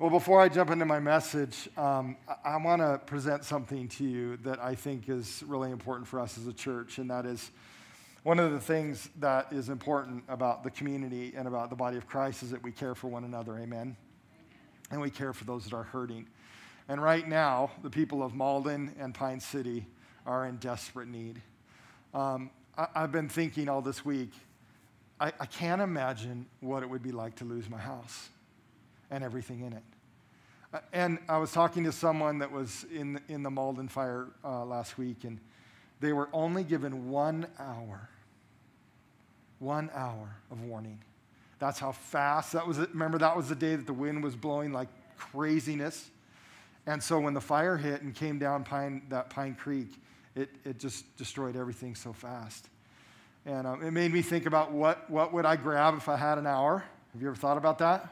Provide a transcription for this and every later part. Well, before I jump into my message, I want to present something to you that I think is really important for us as a church, and that is one of the things that is important about the community and about the body of Christ is that we care for one another, amen? And we care for those that are hurting. And right now, the people of Malden and Pine City are in desperate need. I've been thinking all this week, I can't imagine what it would be like to lose my house and everything in it. And I was talking to someone that was in the Malden fire last week, and they were only given 1 hour, 1 hour of warning. That's how fast, that was it. Remember, that was the day that the wind was blowing like craziness. And so when the fire hit and came down Pine Creek, it just destroyed everything so fast. And it made me think about what would I grab if I had an hour? Have you ever thought about that?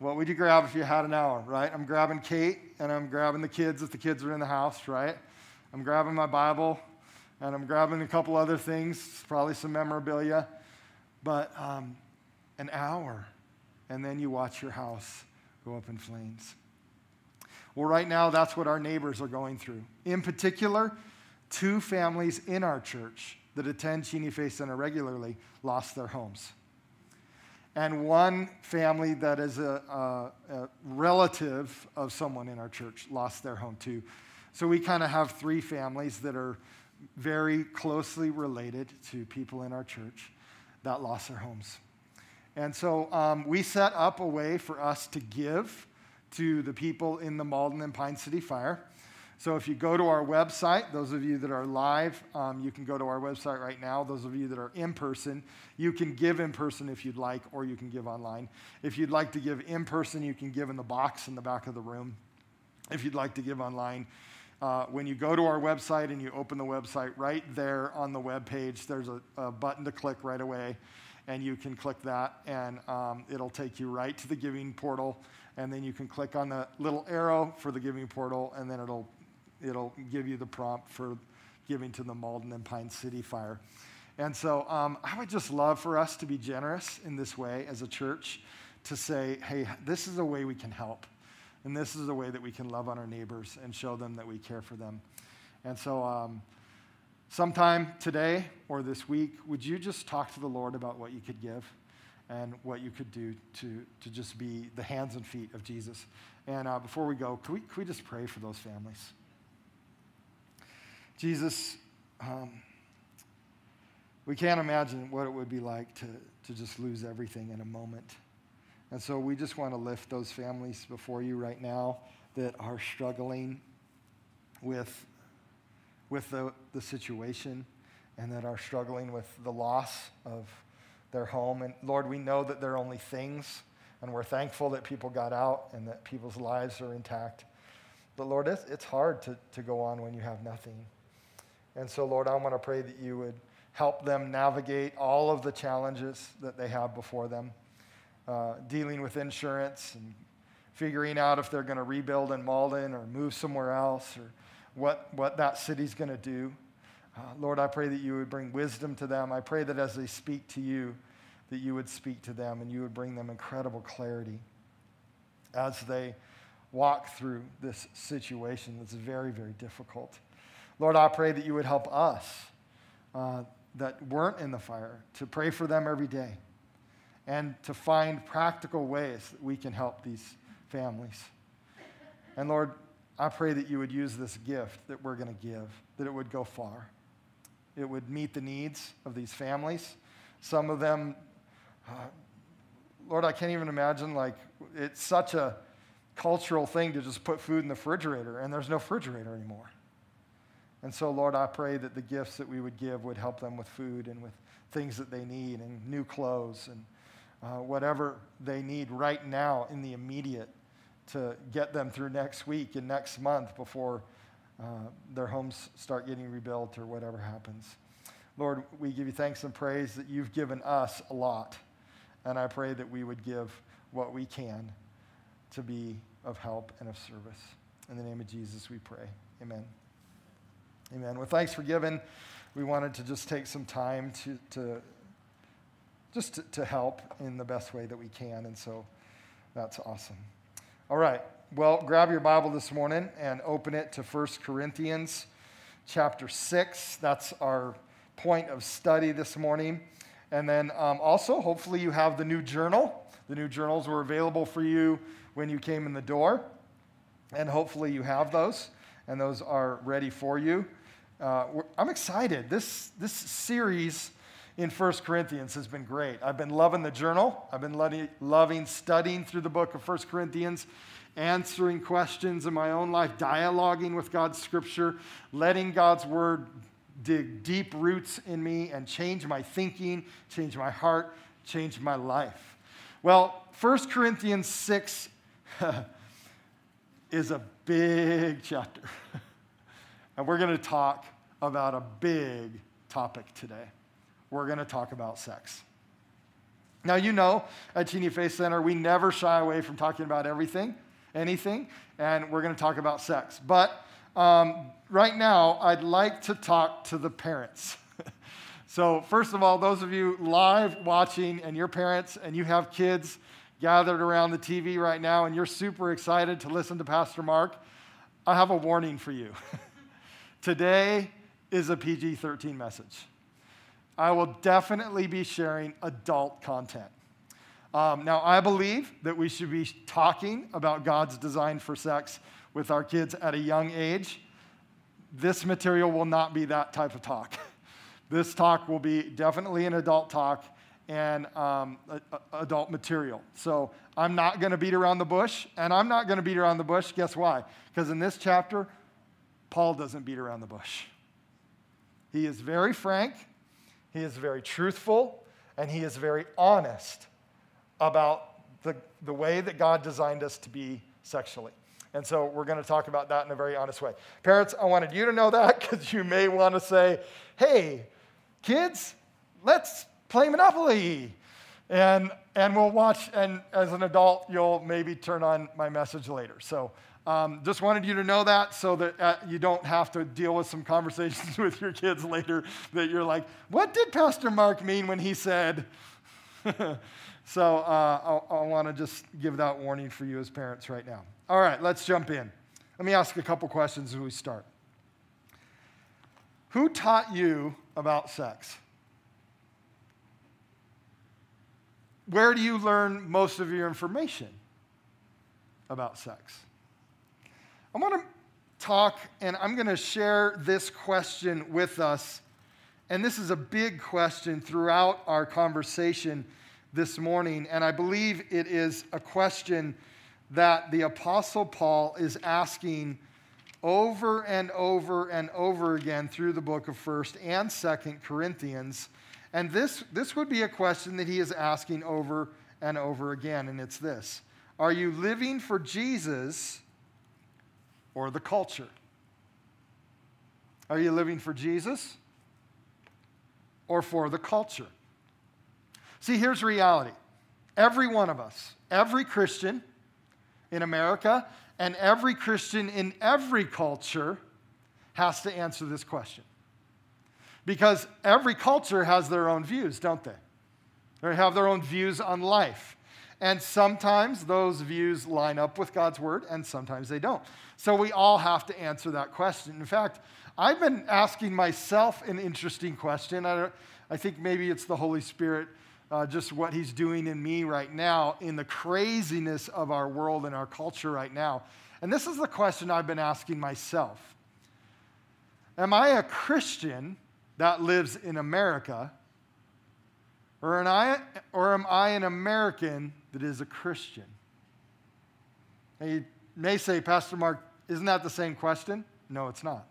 What would you grab if you had an hour, right? I'm grabbing Kate, and I'm grabbing the kids if the kids are in the house, right? I'm grabbing my Bible, and I'm grabbing a couple other things, probably some memorabilia. But an hour, and then you watch your house go up in flames. Well, right now, that's what our neighbors are going through. In particular, two families in our church that attend Cheney Faith Center regularly lost their homes. And one family that is a relative of someone in our church lost their home too. So we kind of have three families that are very closely related to people in our church that lost their homes. And so we set up a way for us to give to the people in the Malden and Pine City fire. So if you go to our website, those of you that are live, you can go to our website right now. Those of you that are in person, you can give in person if you'd like, or you can give online. If you'd like to give in person, you can give in the box in the back of the room. If you'd like to give online, when you go to our website and you open the website, right there on the web page, there's a button to click right away, and you can click that, and it'll take you right to the giving portal, and then you can click on the little arrow for the giving portal, and then it'll give you the prompt for giving to the Malden and Pine City fire. And so I would just love for us to be generous in this way as a church, to say, hey, this is a way we can help. And this is a way that we can love on our neighbors and show them that we care for them. And so sometime today or this week, would you just talk to the Lord about what you could give and what you could do to just be the hands and feet of Jesus? And before we go, could we just pray for those families? Jesus, we can't imagine what it would be like to just lose everything in a moment. And so we just want to lift those families before you right now that are struggling with the situation, and that are struggling with the loss of their home. And Lord, we know that they're only things, and we're thankful that people got out and that people's lives are intact. But Lord, it's hard to go on when you have nothing. And so, Lord, I want to pray that you would help them navigate all of the challenges that they have before them, dealing with insurance and figuring out if they're going to rebuild in Malden or move somewhere else, or what that city's going to do. Lord, I pray that you would bring wisdom to them. I pray that as they speak to you, that you would speak to them and you would bring them incredible clarity as they walk through this situation that's very, very difficult. Lord, I pray that you would help us that weren't in the fire to pray for them every day and to find practical ways that we can help these families. And Lord, I pray that you would use this gift that we're going to give, that it would go far. It would meet the needs of these families. Some of them, Lord, I can't even imagine, like, it's such a cultural thing to just put food in the refrigerator, and there's no refrigerator anymore. And so, Lord, I pray that the gifts that we would give would help them with food and with things that they need, and new clothes and whatever they need right now in the immediate to get them through next week and next month before their homes start getting rebuilt or whatever happens. Lord, we give you thanks and praise that you've given us a lot, and I pray that we would give what we can to be of help and of service. In the name of Jesus, we pray. Amen. Amen. With thanks for giving, we wanted to just take some time to help in the best way that we can, and so that's awesome. All right, well, grab your Bible this morning and open it to 1 Corinthians chapter 6. That's our point of study this morning. And then also, hopefully you have the new journal. The new journals were available for you when you came in the door. And hopefully you have those, and those are ready for you. I'm excited. This series in 1 Corinthians has been great. I've been loving the journal. I've been loving studying through the book of 1 Corinthians, answering questions in my own life, dialoguing with God's scripture, letting God's word dig deep roots in me and change my thinking, change my heart, change my life. Well, 1 Corinthians 6 is a big chapter, and we're going to talk about a big topic today. We're going to talk about sex. Now, you know, at Cheney Faith Center, we never shy away from talking about everything, anything, and we're going to talk about sex. But right now, I'd like to talk to the parents. So first of all, those of you live watching and your parents and you have kids gathered around the TV right now and you're super excited to listen to Pastor Mark, I have a warning for you. Today is a PG-13 message. I will definitely be sharing adult content. Now, I believe that we should be talking about God's design for sex with our kids at a young age. This material will not be that type of talk. This talk will be definitely an adult talk and adult material. So I'm not going to beat around the bush, and I'm not going to beat around the bush. Guess why? Because in this chapter, Paul doesn't beat around the bush. He is very frank. He is very truthful, and he is very honest about the way that God designed us to be sexually. And so we're going to talk about that in a very honest way. Parents, I wanted you to know that because you may want to say, hey, kids, let's play Monopoly. And we'll watch, and as an adult, you'll maybe turn on my message later. So just wanted you to know that so that you don't have to deal with some conversations with your kids later that you're like, what did Pastor Mark mean when he said? So I want to just give that warning for you as parents right now. All right, let's jump in. Let me ask a couple questions as we start. Who taught you about sex? Where do you learn most of your information about sex? I want to talk, and I'm going to share this question with us, and this is a big question throughout our conversation this morning, and I believe it is a question that the Apostle Paul is asking over and over and over again through the book of 1 and 2 Corinthians, and this would be a question that he is asking over and over again, and it's this: are you living for Jesus or the culture? Are you living for Jesus or for the culture? See, here's reality. Every one of us, every Christian in America and every Christian in every culture has to answer this question. Because every culture has their own views, don't they? They have their own views on life. And sometimes those views line up with God's word, and sometimes they don't. So we all have to answer that question. In fact, I've been asking myself an interesting question. I think maybe it's the Holy Spirit, just what he's doing in me right now in the craziness of our world and our culture right now. And this is the question I've been asking myself. Am I a Christian that lives in America, or am I an American that is a Christian? And you may say, Pastor Mark, isn't that the same question? No, it's not.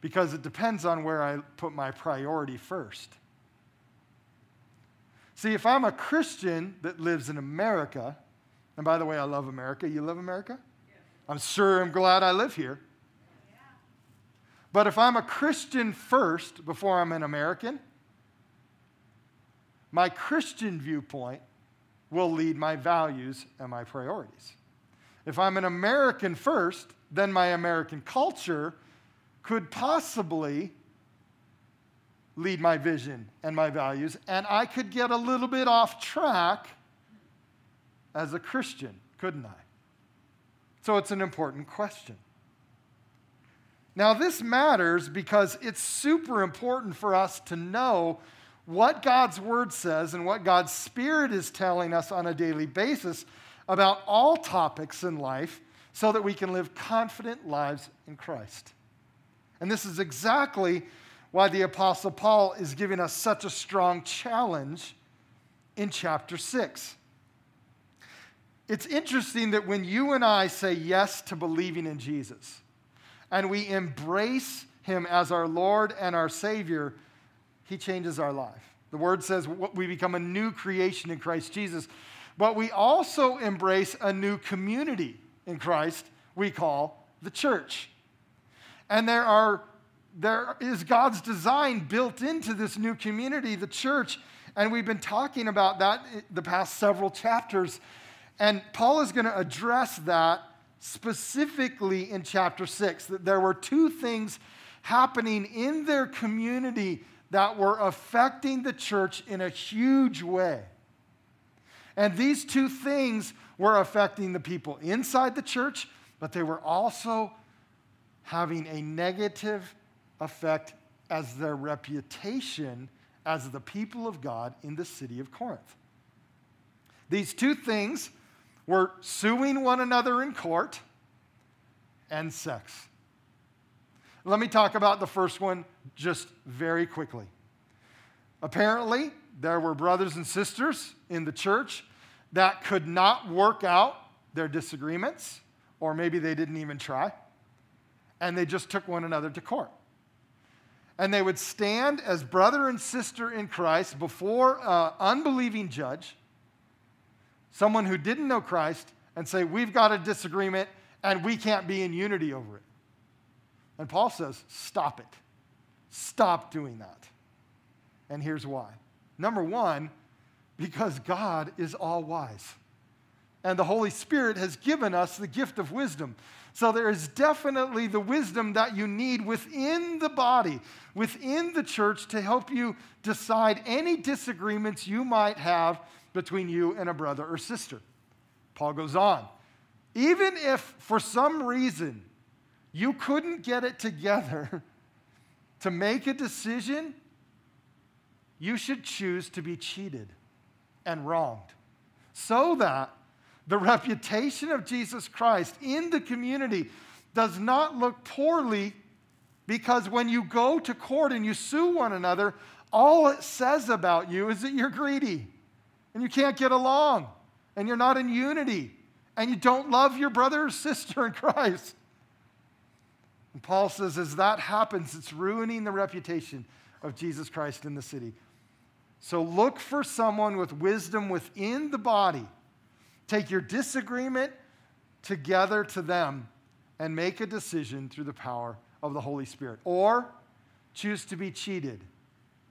Because it depends on where I put my priority first. See, if I'm a Christian that lives in America, and by the way, I love America. You love America? Yeah. I'm glad I live here. Yeah. But if I'm a Christian first before I'm an American, my Christian viewpoint will lead my values and my priorities. If I'm an American first, then my American culture could possibly lead my vision and my values, and I could get a little bit off track as a Christian couldn't I? So it's an important question. Now, this matters because it's super important for us to know what God's Word says and what God's Spirit is telling us on a daily basis about all topics in life so that we can live confident lives in Christ. And this is exactly why the Apostle Paul is giving us such a strong challenge in chapter 6. It's interesting that when you and I say yes to believing in Jesus and we embrace him as our Lord and our Savior, he changes our life. The Word says we become a new creation in Christ Jesus, but we also embrace a new community in Christ we call the church. And there is God's design built into this new community, the church, and we've been talking about that the past several chapters. And Paul is going to address that specifically in chapter 6, that there were two things happening in their community that were affecting the church in a huge way. And these two things were affecting the people inside the church, but they were also having a negative effect as their reputation as the people of God in the city of Corinth. These two things were suing one another in court and sex. Let me talk about the first one just very quickly. Apparently, there were brothers and sisters in the church that could not work out their disagreements, or maybe they didn't even try, and they just took one another to court. And they would stand as brother and sister in Christ before an unbelieving judge, someone who didn't know Christ, and say, we've got a disagreement and we can't be in unity over it. And Paul says, stop it. Stop doing that. And here's why. Number one, because God is all wise. And the Holy Spirit has given us the gift of wisdom. So there is definitely the wisdom that you need within the body, within the church, to help you decide any disagreements you might have between you and a brother or sister. Paul goes on. Even if for some reason you couldn't get it together to make a decision, you should choose to be cheated and wronged so that the reputation of Jesus Christ in the community does not look poorly, because when you go to court and you sue one another, all it says about you is that you're greedy and you can't get along and you're not in unity and you don't love your brother or sister in Christ. And Paul says, as that happens, it's ruining the reputation of Jesus Christ in the city. So look for someone with wisdom within the body. Take your disagreement together to them and make a decision through the power of the Holy Spirit. Or choose to be cheated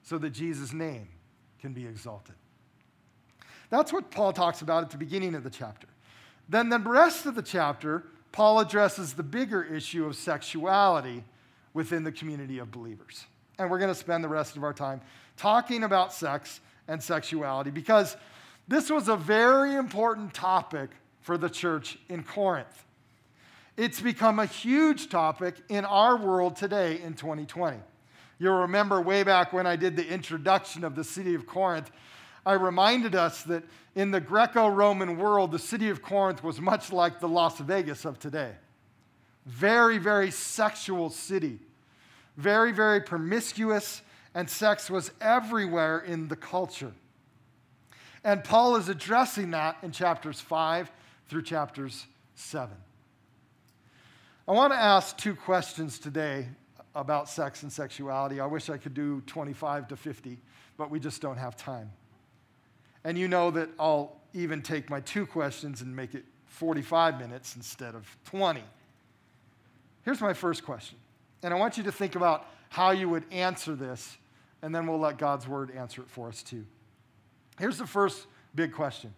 so that Jesus' name can be exalted. That's what Paul talks about at the beginning of the chapter. Then the rest of the chapter, Paul addresses the bigger issue of sexuality within the community of believers. And we're going to spend the rest of our time talking about sex and sexuality, because this was a very important topic for the church in Corinth. It's become a huge topic in our world today in 2020. You'll remember way back when I did the introduction of the city of Corinth, I reminded us that in the Greco-Roman world, the city of Corinth was much like the Las Vegas of today. Very, very sexual city. Very, very promiscuous, and sex was everywhere in the culture. And Paul is addressing that in chapters 5 through chapters 7. I want to ask two questions today about sex and sexuality. I wish I could do 25 to 50, but we just don't have time. And you know that I'll even take my two questions and make it 45 minutes instead of 20. Here's my first question. And I want you to think about how you would answer this, and then we'll let God's Word answer it for us too. Here's the first big question.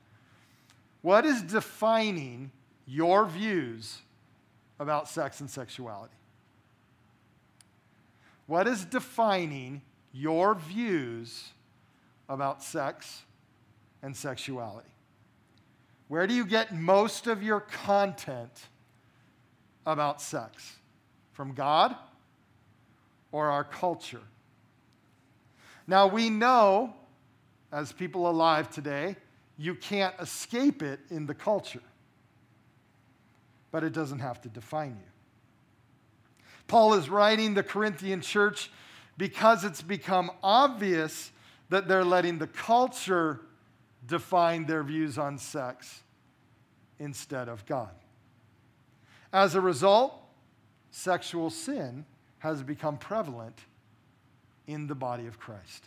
What is defining your views about sex and sexuality? What is defining your views about sex and sexuality? Where do you get most of your content about sex? From God or our culture? Now, we know, as people alive today, you can't escape it in the culture. But it doesn't have to define you. Paul is writing the Corinthian church because it's become obvious that they're letting the culture define their views on sex instead of God. As a result, sexual sin has become prevalent in the body of Christ.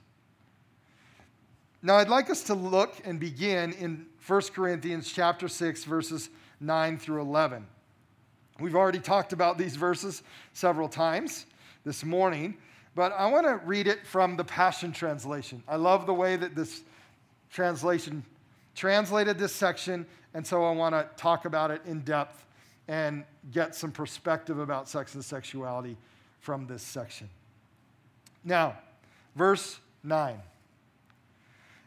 Now, I'd like us to look and begin in 1 Corinthians chapter 6, verses 9 through 11. We've already talked about these verses several times this morning, but I want to read it from the Passion Translation. I love the way that this translation translated this section, and so I want to talk about it in depth and get some perspective about sex and sexuality from this section. Now, verse 9.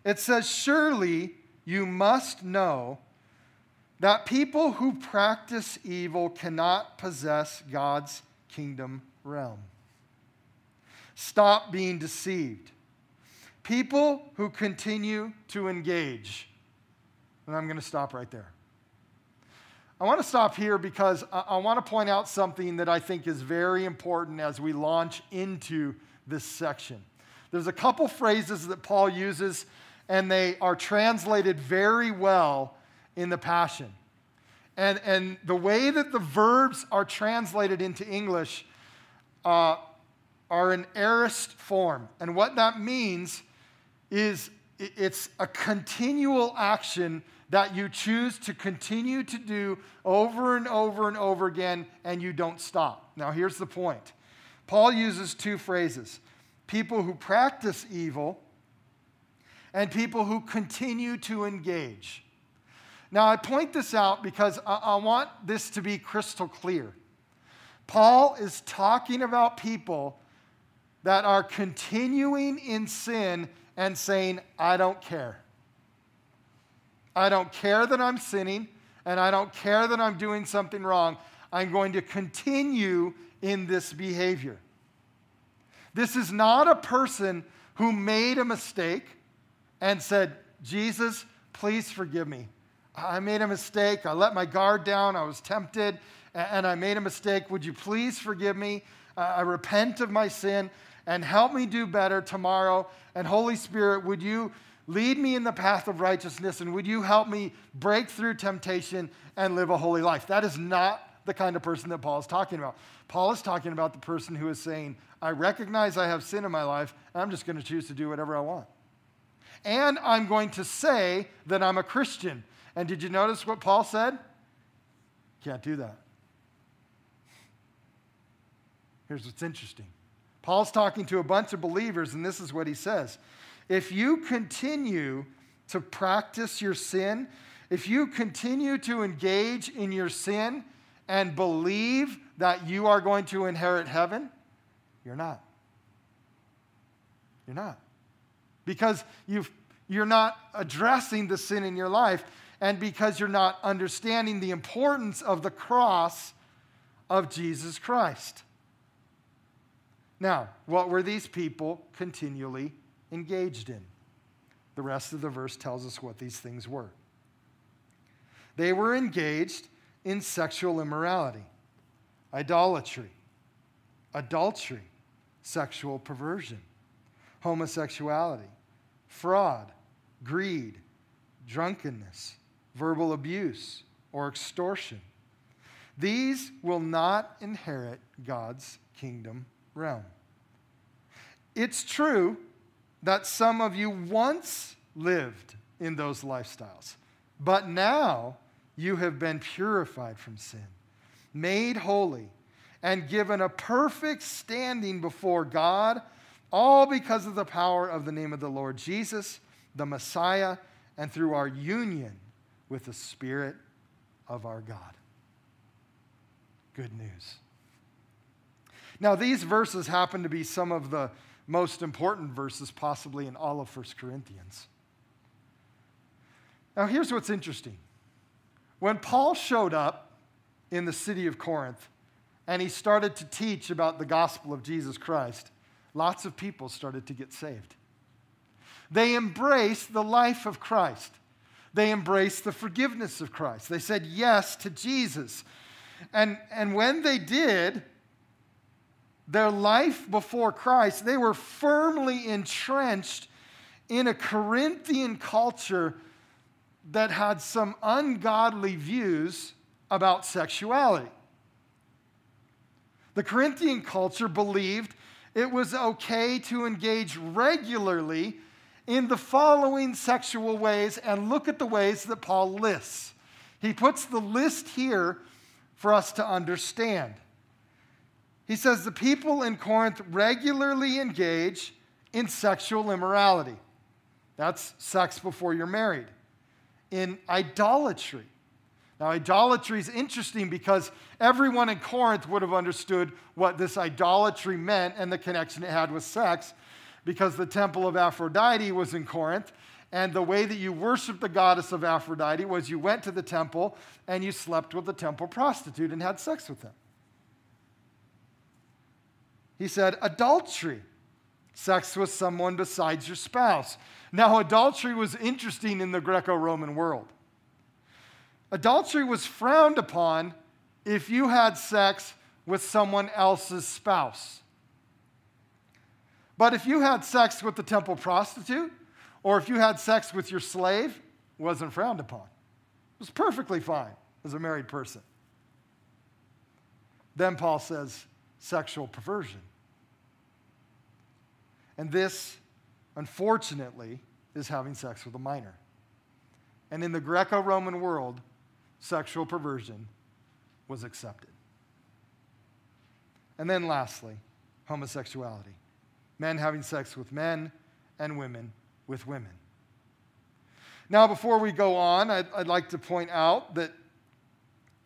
It says, "Surely you must know that people who practice evil cannot possess God's kingdom realm. Stop being deceived. People who continue to engage." And I'm going to stop right there. I want to stop here because I want to point out something that I think is very important as we launch into this section. There's a couple phrases that Paul uses, and they are translated very well in the Passion. And the way that the verbs are translated into English are in aorist form. And what that means is it's a continual action that you choose to continue to do over and over and over again, and you don't stop. Now, here's the point. Paul uses two phrases: people who practice evil and people who continue to engage. Now, I point this out because I want this to be crystal clear. Paul is talking about people that are continuing in sin and saying, "I don't care. I don't care that I'm sinning, and I don't care that I'm doing something wrong. I'm going to continue in this behavior." This is not a person who made a mistake and said, "Jesus, please forgive me. I made a mistake. I let my guard down. I was tempted, and I made a mistake. Would you please forgive me? I repent of my sin, and help me do better tomorrow. And Holy Spirit, would you lead me in the path of righteousness, and would you help me break through temptation and live a holy life?" That is not the kind of person that Paul is talking about. Paul is talking about the person who is saying, "I recognize I have sin in my life, and I'm just going to choose to do whatever I want. And I'm going to say that I'm a Christian." And did you notice what Paul said? Can't do that. Here's what's interesting. Paul's talking to a bunch of believers, and this is what he says. If you continue to practice your sin, if you continue to engage in your sin and believe that you are going to inherit heaven, you're not. You're not. Because you're not addressing the sin in your life, and because you're not understanding the importance of the cross of Jesus Christ. Now, what were these people continually engaged in? The rest of the verse tells us what these things were. They were engaged in sexual immorality, idolatry, adultery, sexual perversion, homosexuality, fraud, greed, drunkenness, verbal abuse, or extortion. These will not inherit God's kingdom realm. It's true that some of you once lived in those lifestyles, but now you have been purified from sin, made holy, and given a perfect standing before God, all because of the power of the name of the Lord Jesus, the Messiah, and through our union with the Spirit of our God. Good news. Now, these verses happen to be some of the most important verses possibly in all of 1 Corinthians. Now, here's what's interesting. When Paul showed up in the city of Corinth and he started to teach about the gospel of Jesus Christ, lots of people started to get saved. They embraced the life of Christ. They embraced the forgiveness of Christ. They said yes to Jesus. And when they did, their life before Christ, they were firmly entrenched in a Corinthian culture that had some ungodly views about sexuality. The Corinthian culture believed it was okay to engage regularly in the following sexual ways, and look at the ways that Paul lists. He puts the list here for us to understand. He says the people in Corinth regularly engage in sexual immorality. That's sex before you're married. In idolatry. Now, idolatry is interesting because everyone in Corinth would have understood what this idolatry meant and the connection it had with sex, because the temple of Aphrodite was in Corinth, and the way that you worshiped the goddess of Aphrodite was you went to the temple and you slept with the temple prostitute and had sex with them. He said, adultery, sex with someone besides your spouse. Now, adultery was interesting in the Greco-Roman world. Adultery was frowned upon if you had sex with someone else's spouse. But if you had sex with the temple prostitute, or if you had sex with your slave, it wasn't frowned upon. It was perfectly fine as a married person. Then Paul says, sexual perversion. And this, unfortunately, is having sex with a minor. And in the Greco-Roman world, sexual perversion was accepted. And then lastly, homosexuality. Men having sex with men and women with women. Now, before we go on, I'd like to point out that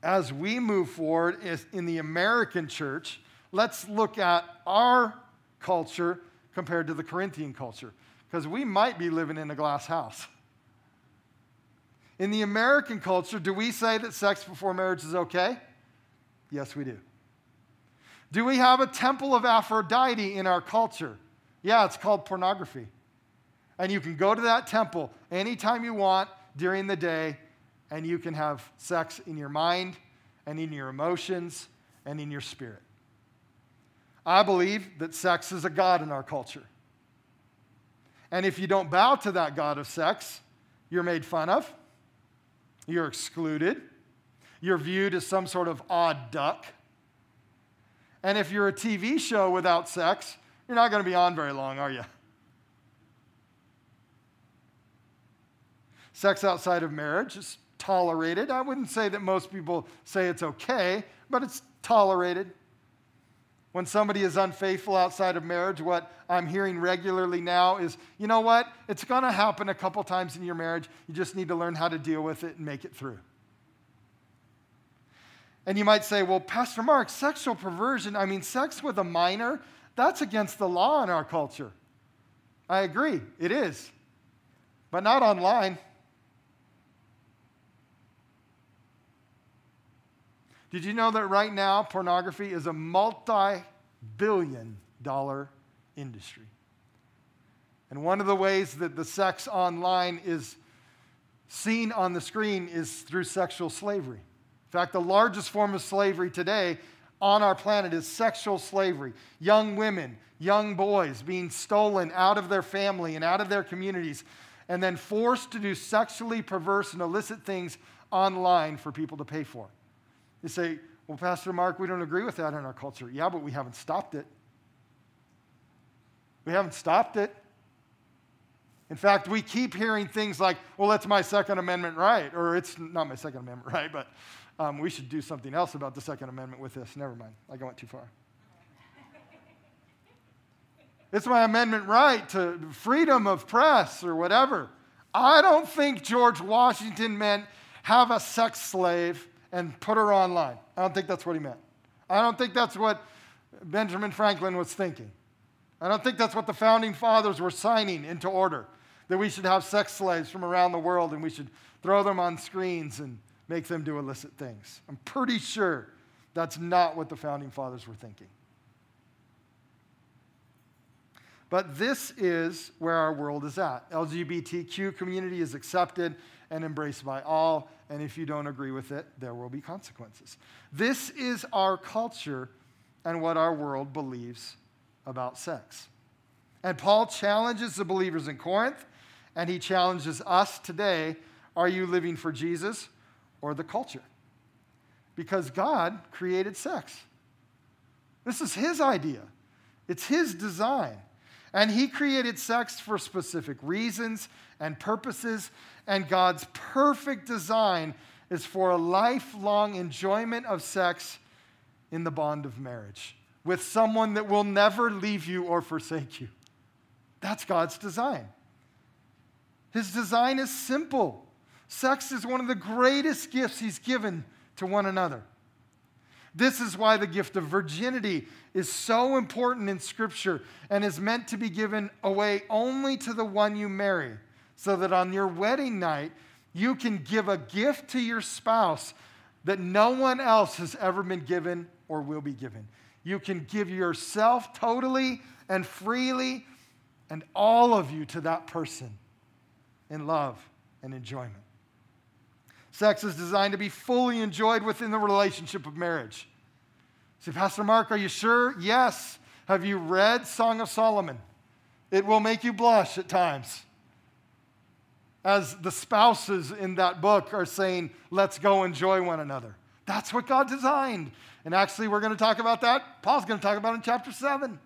as we move forward in the American church, let's look at our culture compared to the Corinthian culture, because we might be living in a glass house. In the American culture, do we say that sex before marriage is okay? Yes, we do. Do we have a temple of Aphrodite in our culture? Yeah, it's called pornography. And you can go to that temple anytime you want during the day, and you can have sex in your mind and in your emotions and in your spirit. I believe that sex is a god in our culture. And if you don't bow to that god of sex, you're made fun of. You're excluded. You're viewed as some sort of odd duck. And if you're a TV show without sex, you're not going to be on very long, are you? Sex outside of marriage is tolerated. I wouldn't say that most people say it's okay, but it's tolerated. When somebody is unfaithful outside of marriage, what I'm hearing regularly now is, you know what? It's going to happen a couple times in your marriage. You just need to learn how to deal with it and make it through. And you might say, well, Pastor Mark, sexual perversion, I mean, sex with a minor, that's against the law in our culture. I agree, it is, but not online. Did you know that right now pornography is a multi-billion-dollar industry? And one of the ways that the sex online is seen on the screen is through sexual slavery. In fact, the largest form of slavery today on our planet is sexual slavery. Young women, young boys being stolen out of their family and out of their communities and then forced to do sexually perverse and illicit things online for people to pay for. You say, well, Pastor Mark, we don't agree with that in our culture. Yeah, but we haven't stopped it. We haven't stopped it. In fact, we keep hearing things like, well, that's my Second Amendment right, or it's not my Second Amendment right, but we should do something else about the Second Amendment with this. Never mind. I went too far. It's my amendment right to freedom of press or whatever. I don't think George Washington meant have a sex slave and put her online. I don't think that's what he meant. I don't think that's what Benjamin Franklin was thinking. I don't think that's what the founding fathers were signing into order, that we should have sex slaves from around the world and we should throw them on screens and make them do illicit things. I'm pretty sure that's not what the founding fathers were thinking. But this is where our world is at. LGBTQ community is accepted and embraced by all, and if you don't agree with it, there will be consequences. This is our culture and what our world believes about sex. And Paul challenges the believers in Corinth, and he challenges us today. Are you living for Jesus or the culture? Because God created sex. This is his idea. It's his design. And he created sex for specific reasons and purposes, and God's perfect design is for a lifelong enjoyment of sex in the bond of marriage with someone that will never leave you or forsake you. That's God's design. His design is simple. Sex is one of the greatest gifts he's given to one another. This is why the gift of virginity is so important in Scripture and is meant to be given away only to the one you marry, so that on your wedding night, you can give a gift to your spouse that no one else has ever been given or will be given. You can give yourself totally and freely and all of you to that person in love and enjoyment. Sex is designed to be fully enjoyed within the relationship of marriage. Say, Pastor Mark, are you sure? Yes. Have you read Song of Solomon? It will make you blush at times. As the spouses in that book are saying, let's go enjoy one another. That's what God designed. And actually, we're going to talk about that. Paul's going to talk about it in chapter 7.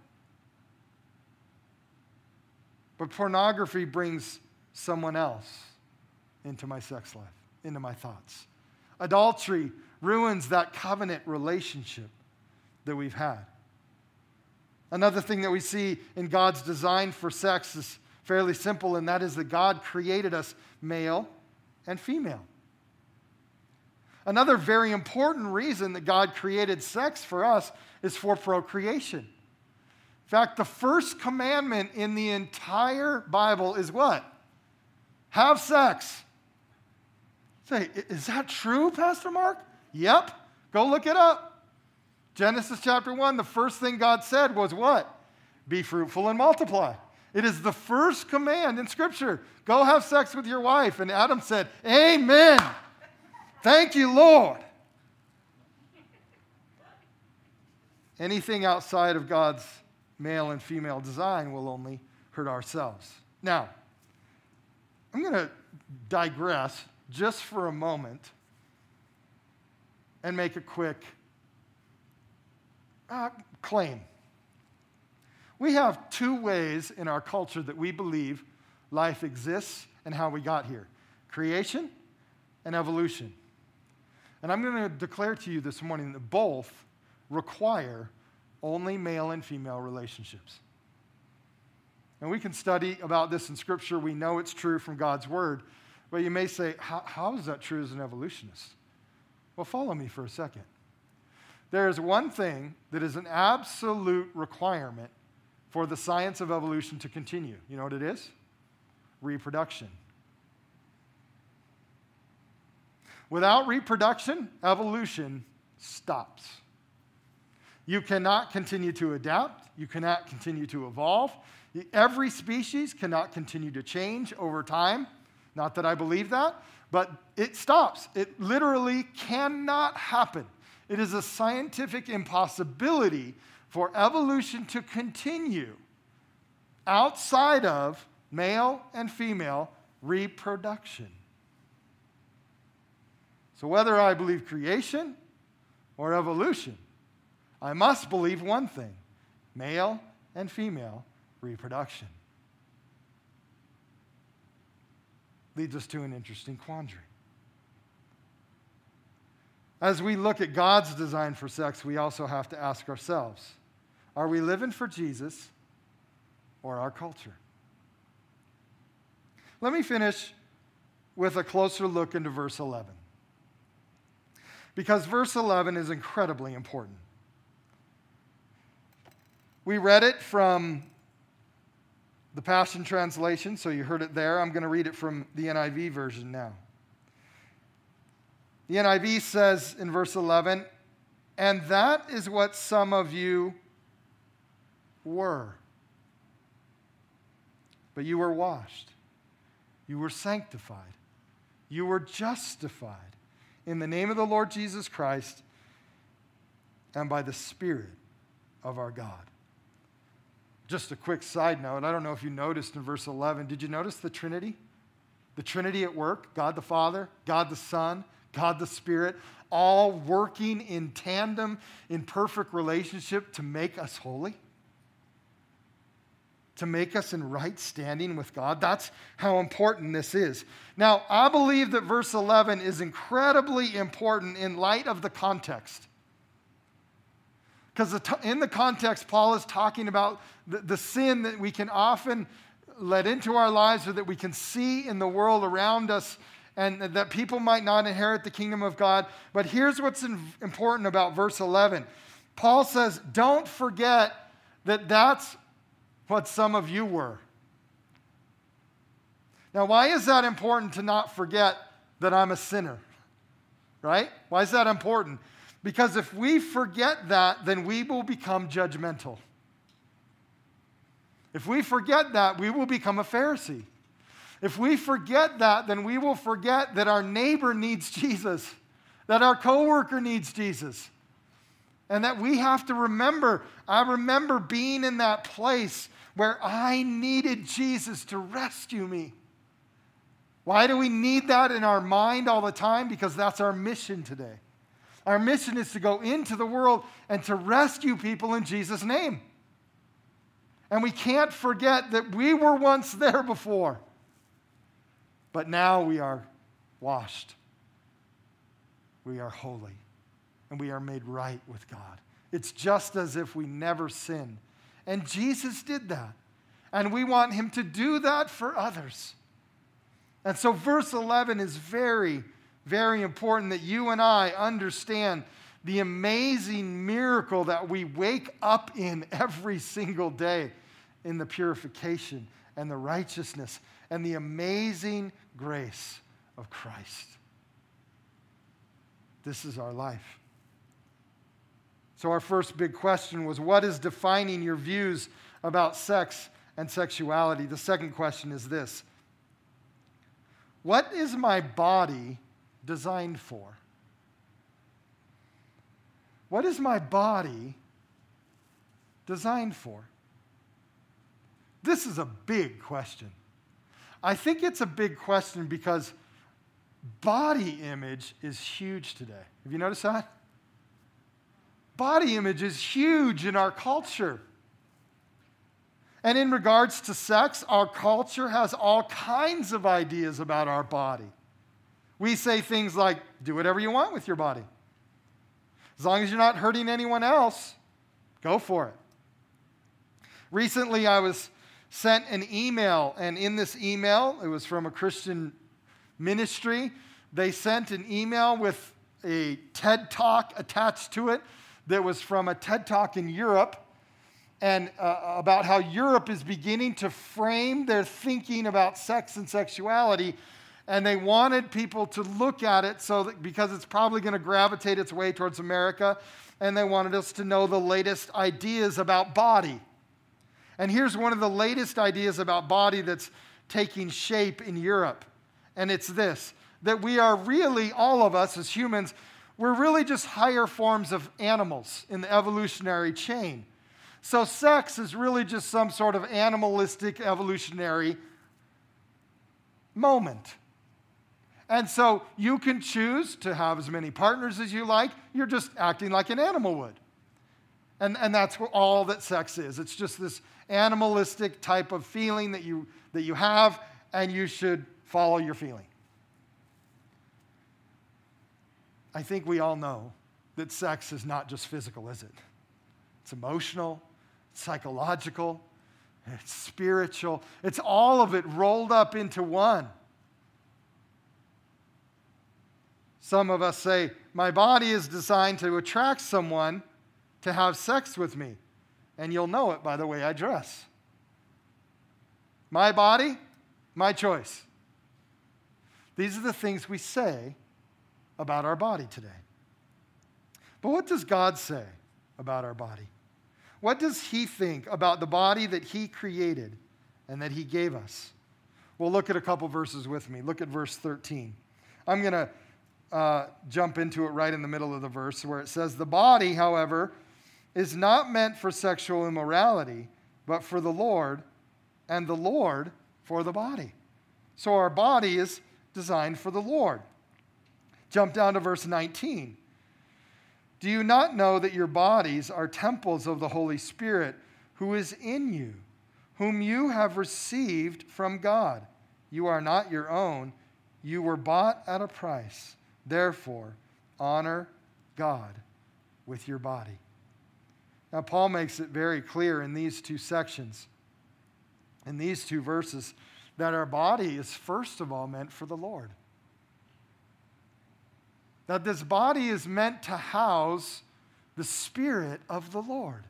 But pornography brings someone else into my sex life, into my thoughts. Adultery ruins that covenant relationship that we've had. Another thing that we see in God's design for sex is fairly simple, and that is that God created us male and female. Another very important reason that God created sex for us is for procreation. In fact, the first commandment in the entire Bible is what? Have sex. Say, is that true, Pastor Mark? Yep. Go look it up. Genesis chapter 1, the first thing God said was what? Be fruitful and multiply. It is the first command in Scripture. Go have sex with your wife. And Adam said, amen. Thank you, Lord. Anything outside of God's male and female design will only hurt ourselves. Now, I'm going to digress just for a moment and make a quick claim. We have two ways in our culture that we believe life exists and how we got here: creation and evolution. And I'm going to declare to you this morning that both require only male and female relationships. And we can study about this in Scripture. We know it's true from God's Word. But you may say, how is that true as an evolutionist? Well, follow me for a second. There is one thing that is an absolute requirement for the science of evolution to continue. You know what it is? Reproduction. Without reproduction, evolution stops. You cannot continue to adapt. You cannot continue to evolve. Every species cannot continue to change over time. Not that I believe that, but it stops. It literally cannot happen. It is a scientific impossibility for evolution to continue outside of male and female reproduction. So whether I believe creation or evolution, I must believe one thing: male and female reproduction. Leads us to an interesting quandary. As we look at God's design for sex, we also have to ask ourselves, are we living for Jesus or our culture? Let me finish with a closer look into verse 11, because verse 11 is incredibly important. We read it from the Passion Translation, so you heard it there. I'm going to read it from the NIV version now. The NIV says in verse 11, and that is what some of you were. But you were washed. You were sanctified. You were justified in the name of the Lord Jesus Christ and by the Spirit of our God. Just a quick side note. I don't know if you noticed in verse 11. Did you notice the Trinity? The Trinity at work. God the Father, God the Son, God the Spirit, all working in tandem, in perfect relationship to make us holy, to make us in right standing with God. That's how important this is. Now, I believe that verse 11 is incredibly important in light of the context. Because in the context, Paul is talking about the sin that we can often let into our lives or that we can see in the world around us, and that people might not inherit the kingdom of God. But here's what's important about verse 11. Paul says, don't forget that that's what some of you were. Now, why is that important to not forget that I'm a sinner? Right? Why is that important? Because if we forget that, then we will become judgmental. If we forget that, we will become a Pharisee. If we forget that, then we will forget that our neighbor needs Jesus, that our coworker needs Jesus, and that we have to remember. I remember being in that place where I needed Jesus to rescue me. Why do we need that in our mind all the time? Because that's our mission today. Our mission is to go into the world and to rescue people in Jesus' name. And we can't forget that we were once there before, but now we are washed. We are holy. And we are made right with God. It's just as if we never sinned. And Jesus did that. And we want him to do that for others. And so verse 11 is very, very important that you and I understand the amazing miracle that we wake up in every single day in the purification and the righteousness and the amazing grace of Christ. This is our life. So our first big question was, what is defining your views about sex and sexuality? The second question is this: what is my body designed for? What is my body designed for? This is a big question. I think it's a big question because body image is huge today. Have you noticed that? Body image is huge in our culture. And in regards to sex, our culture has all kinds of ideas about our body. We say things like, do whatever you want with your body. As long as you're not hurting anyone else, go for it. Recently, I was sent an email, and in this email, it was from a Christian ministry. They sent an email with a TED Talk attached to it that was from a TED Talk in Europe, and about how Europe is beginning to frame their thinking about sex and sexuality, and they wanted people to look at it so that, because it's probably going to gravitate its way towards America, and they wanted us to know the latest ideas about body. And here's one of the latest ideas about body that's taking shape in Europe. And it's this, that we are really, all of us as humans, we're really just higher forms of animals in the evolutionary chain. So sex is really just some sort of animalistic evolutionary moment. And so you can choose to have as many partners as you like. You're just acting like an animal would. And that's all that sex is. It's just this animalistic type of feeling that you have, and you should follow your feeling. I think we all know that sex is not just physical, is it? It's emotional, it's psychological, it's spiritual. It's all of it rolled up into one. Some of us say, my body is designed to attract someone to have sex with me. And you'll know it by the way I dress. My body, my choice. These are the things we say about our body today. But what does God say about our body? What does he think about the body that he created and that he gave us? Well, look at a couple verses with me. Look at verse 13. I'm going to jump into it right in the middle of the verse where it says, "The body, however, is not meant for sexual immorality, but for the Lord, and the Lord for the body." So our body is designed for the Lord. Jump down to verse 19. "Do you not know that your bodies are temples of the Holy Spirit, who is in you, whom you have received from God? You are not your own. You were bought at a price. Therefore, honor God with your body." Now, Paul makes it very clear in these two sections, in these two verses, that our body is first of all meant for the Lord. That this body is meant to house the Spirit of the Lord.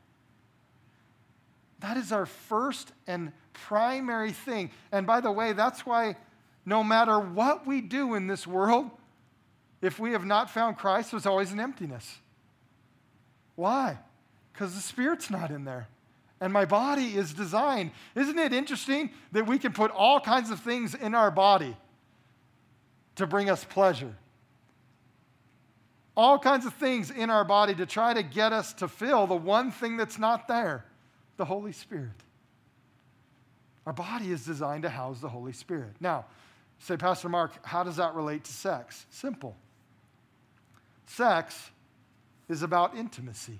That is our first and primary thing. And by the way, that's why no matter what we do in this world, if we have not found Christ, there's always an emptiness. Why? Because the Spirit's not in there. And my body is designed. Isn't it interesting that we can put all kinds of things in our body to bring us pleasure? All kinds of things in our body to try to get us to fill the one thing that's not there, the Holy Spirit. Our body is designed to house the Holy Spirit. Now, say, "Pastor Mark, how does that relate to sex?" Simple. Sex is about intimacy.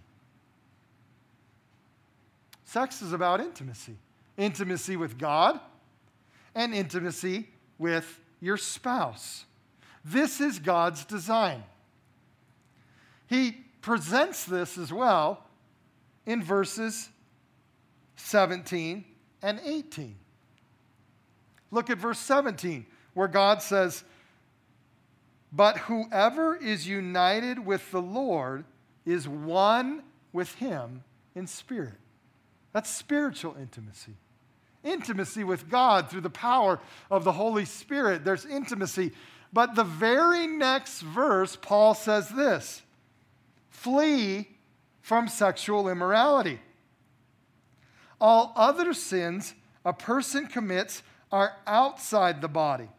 Sex is about intimacy. Intimacy with God and intimacy with your spouse. This is God's design. He presents this as well in verses 17 and 18. Look at verse 17, where God says, "But whoever is united with the Lord is one with him in spirit." That's spiritual intimacy. Intimacy with God through the power of the Holy Spirit. There's intimacy. But the very next verse, Paul says this: "Flee from sexual immorality. All other sins a person commits are outside the body.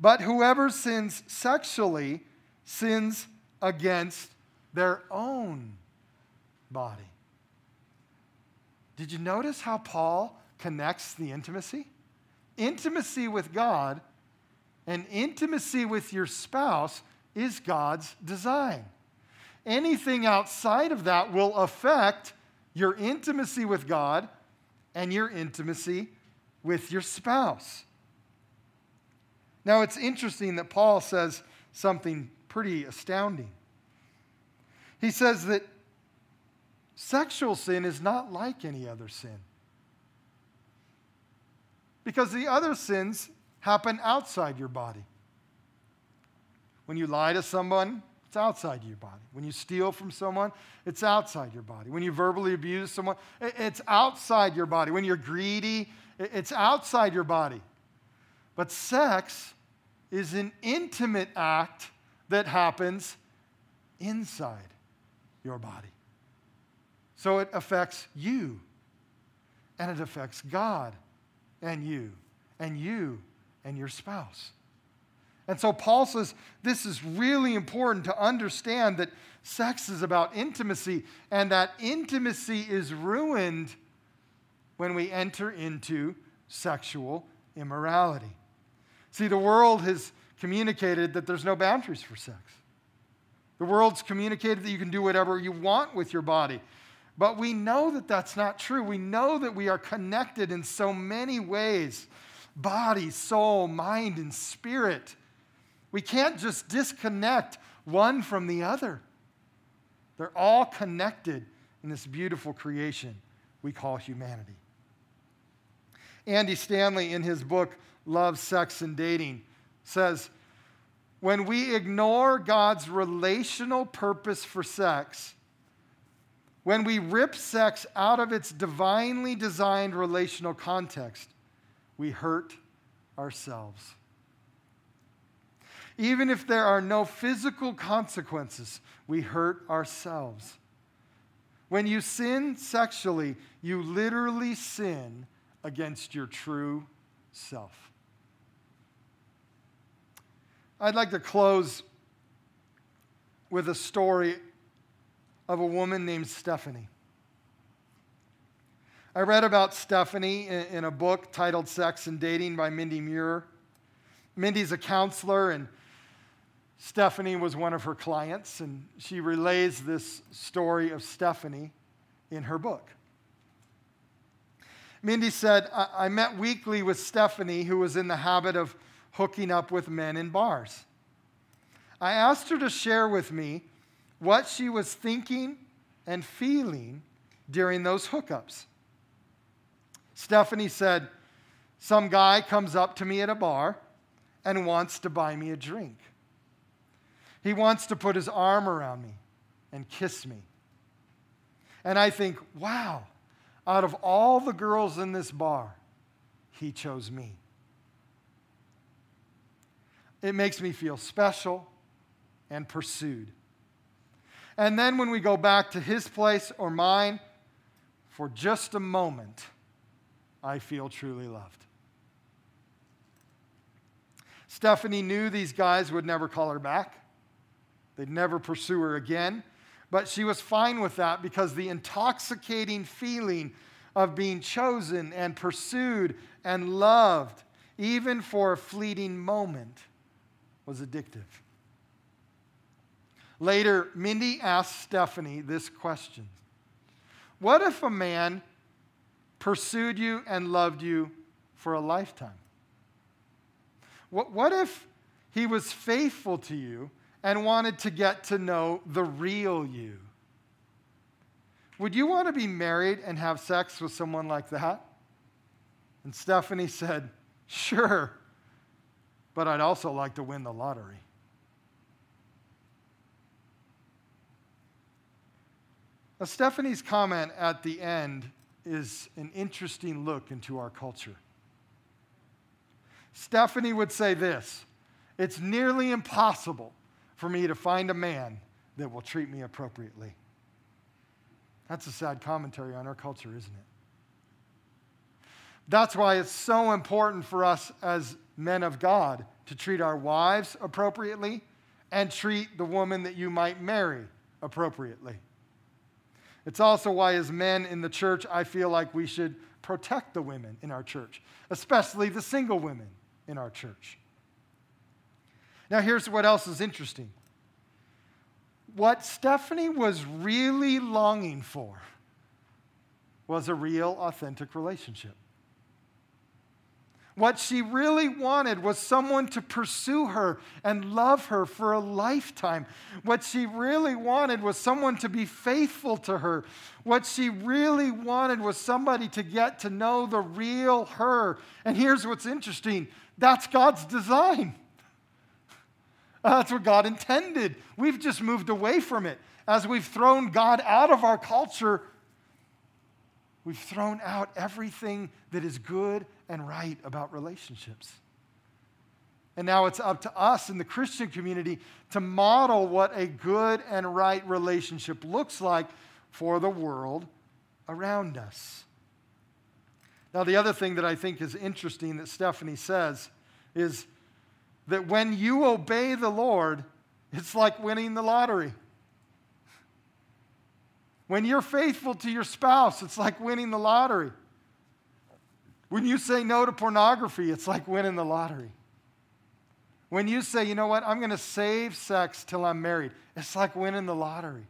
But whoever sins sexually sins against their own body." Did you notice how Paul connects the intimacy? Intimacy with God and intimacy with your spouse is God's design. Anything outside of that will affect your intimacy with God and your intimacy with your spouse. Now, it's interesting that Paul says something pretty astounding. He says that sexual sin is not like any other sin, because the other sins happen outside your body. When you lie to someone, it's outside your body. When you steal from someone, it's outside your body. When you verbally abuse someone, it's outside your body. When you're greedy, it's outside your body. But sex is an intimate act that happens inside your body. So it affects you, and it affects God and you and your spouse. And so Paul says this is really important to understand, that sex is about intimacy, and that intimacy is ruined when we enter into sexual immorality. See, the world has communicated that there's no boundaries for sex. The world's communicated that you can do whatever you want with your body. But we know that that's not true. We know that we are connected in so many ways: body, soul, mind, and spirit. We can't just disconnect one from the other. They're all connected in this beautiful creation we call humanity. Andy Stanley, in his book, Love, Sex, and Dating, says, "When we ignore God's relational purpose for sex, when we rip sex out of its divinely designed relational context, we hurt ourselves." Even if there are no physical consequences, we hurt ourselves. When you sin sexually, you literally sin against your true self. I'd like to close with a story of a woman named Stephanie. I read about Stephanie in a book titled Sex and Dating by Mindy Muir. Mindy's a counselor, and Stephanie was one of her clients, and she relays this story of Stephanie in her book. Mindy said, I met weekly with Stephanie, who was in the habit of hooking up with men in bars. I asked her to share with me what she was thinking and feeling during those hookups. Stephanie said, some guy comes up to me at a bar and wants to buy me a drink. He wants to put his arm around me and kiss me. And I think, wow, out of all the girls in this bar, he chose me. It makes me feel special and pursued. And then when we go back to his place or mine, for just a moment, I feel truly loved. Stephanie knew these guys would never call her back. They'd never pursue her again. But she was fine with that because the intoxicating feeling of being chosen and pursued and loved, even for a fleeting moment, was addictive. Later, Mindy asked Stephanie this question. What if a man pursued you and loved you for a lifetime? What if he was faithful to you and wanted to get to know the real you? Would you want to be married and have sex with someone like that? And Stephanie said, sure, but I'd also like to win the lottery. Now, Stephanie's comment at the end is an interesting look into our culture. Stephanie would say this, it's nearly impossible for me to find a man that will treat me appropriately. That's a sad commentary on our culture, isn't it? That's why it's so important for us as men of God to treat our wives appropriately and treat the woman that you might marry appropriately. It's also why as men in the church, I feel like we should protect the women in our church, especially the single women in our church. Now, here's what else is interesting. What Stephanie was really longing for was a real, authentic relationship. What she really wanted was someone to pursue her and love her for a lifetime. What she really wanted was someone to be faithful to her. What she really wanted was somebody to get to know the real her. And here's what's interesting. That's God's design. That's what God intended. We've just moved away from it. As we've thrown God out of our culture, we've thrown out everything that is good and right about relationships. And now it's up to us in the Christian community to model what a good and right relationship looks like for the world around us. Now, the other thing that I think is interesting that Stephanie says is that when you obey the Lord, it's like winning the lottery. When you're faithful to your spouse, it's like winning the lottery. When you say no to pornography, it's like winning the lottery. When you say, you know what, I'm going to save sex till I'm married, it's like winning the lottery.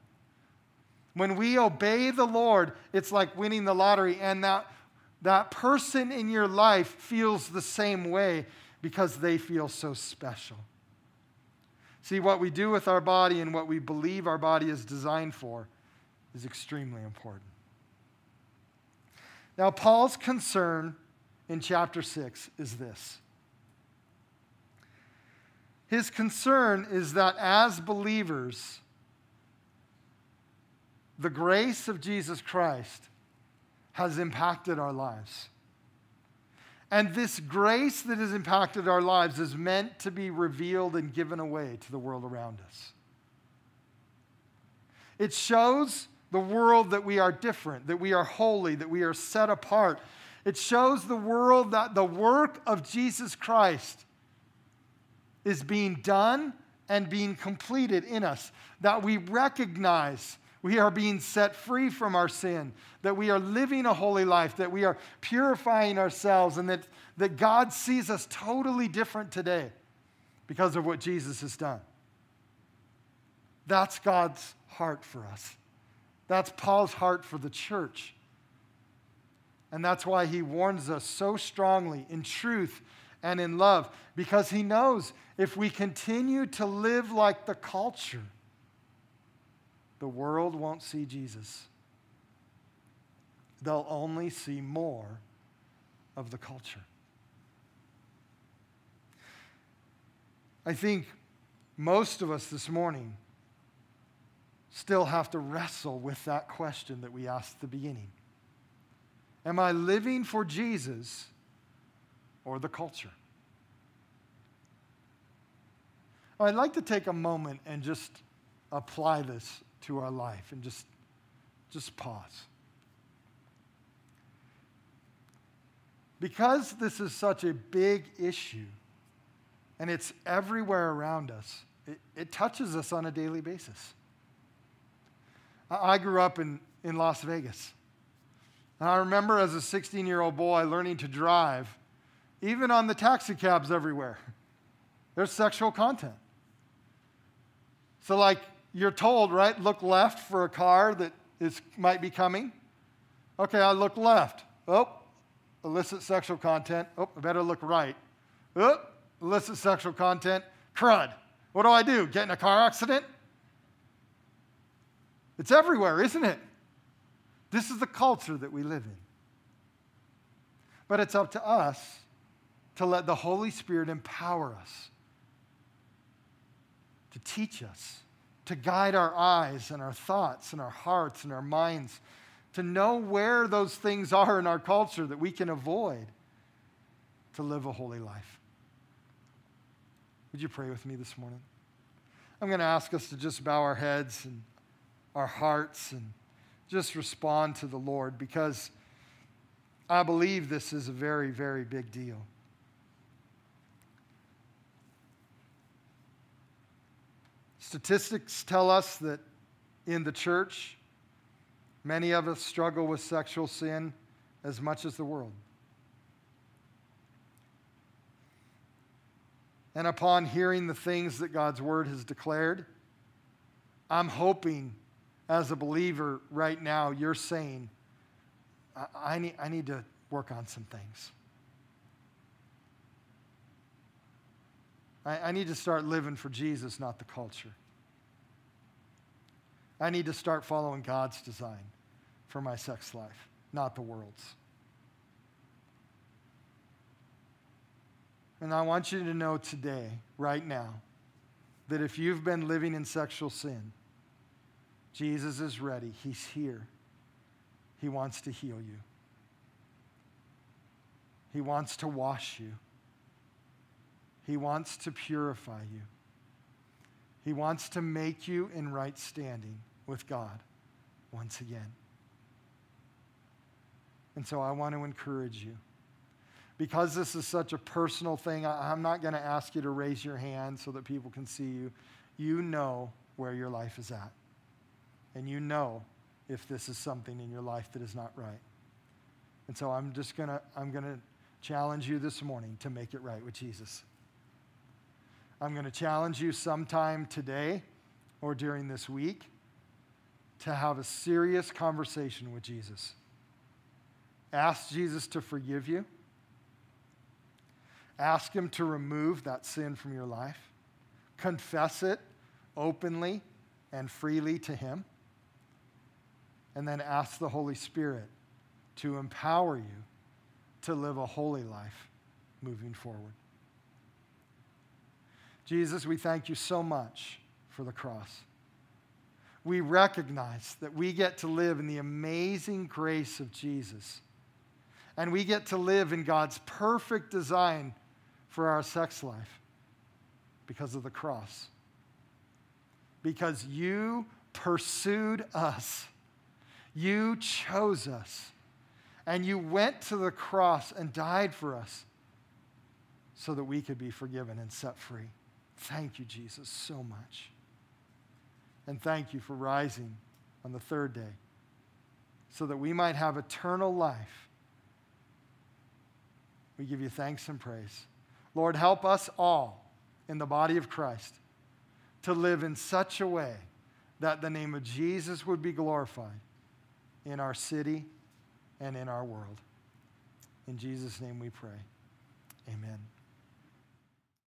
When we obey the Lord, it's like winning the lottery, and that person in your life feels the same way, because they feel so special. See, what we do with our body and what we believe our body is designed for is extremely important. Now, Paul's concern in chapter 6 is this. His concern is that as believers, the grace of Jesus Christ has impacted our lives. And this grace that has impacted our lives is meant to be revealed and given away to the world around us. It shows the world that we are different, that we are holy, that we are set apart. It shows the world that the work of Jesus Christ is being done and being completed in us, that we recognize we are being set free from our sin, that we are living a holy life, that we are purifying ourselves, and that God sees us totally different today because of what Jesus has done. That's God's heart for us. That's Paul's heart for the church. And that's why he warns us so strongly in truth and in love, because he knows if we continue to live like the culture, the world won't see Jesus. They'll only see more of the culture. I think most of us this morning still have to wrestle with that question that we asked at the beginning. Am I living for Jesus or the culture? I'd like to take a moment and just apply this to our life and just pause. Because this is such a big issue and it's everywhere around us, it touches us on a daily basis. I grew up in Las Vegas. And I remember as a 16-year-old boy learning to drive, even on the taxi cabs everywhere, there's sexual content. So like you're told, right, look left for a car that might be coming. Okay, I look left. Oh, illicit sexual content. Oh, I better look right. Oh, illicit sexual content. Crud. What do? Get in a car accident? It's everywhere, isn't it? This is the culture that we live in. But it's up to us to let the Holy Spirit empower us, to teach us, to guide our eyes and our thoughts and our hearts and our minds, to know where those things are in our culture that we can avoid to live a holy life. Would you pray with me this morning? I'm going to ask us to just bow our heads and our hearts and just respond to the Lord, because I believe this is a very, very big deal. Statistics tell us that in the church, many of us struggle with sexual sin as much as the world. And upon hearing the things that God's word has declared, I'm hoping as a believer right now, you're saying, I need to work on some things. I need to start living for Jesus, not the culture. I need to start following God's design for my sex life, not the world's. And I want you to know today, right now, that if you've been living in sexual sin, Jesus is ready. He's here. He wants to heal you. He wants to wash you. He wants to purify you. He wants to make you in right standing with God once again. And so I want to encourage you. Because this is such a personal thing, I'm not going to ask you to raise your hand so that people can see you. You know where your life is at. And you know if this is something in your life that is not right. And so I'm going to challenge you this morning to make it right with Jesus. I'm going to challenge you sometime today or during this week to have a serious conversation with Jesus. Ask Jesus to forgive you. Ask him to remove that sin from your life. Confess it openly and freely to him. And then ask the Holy Spirit to empower you to live a holy life moving forward. Jesus, we thank you so much for the cross. We recognize that we get to live in the amazing grace of Jesus and we get to live in God's perfect design for our sex life because of the cross. Because you pursued us, you chose us, and you went to the cross and died for us so that we could be forgiven and set free. Thank you, Jesus, so much. And thank you for rising on the third day so that we might have eternal life. We give you thanks and praise. Lord, help us all in the body of Christ to live in such a way that the name of Jesus would be glorified in our city and in our world. In Jesus' name we pray. Amen.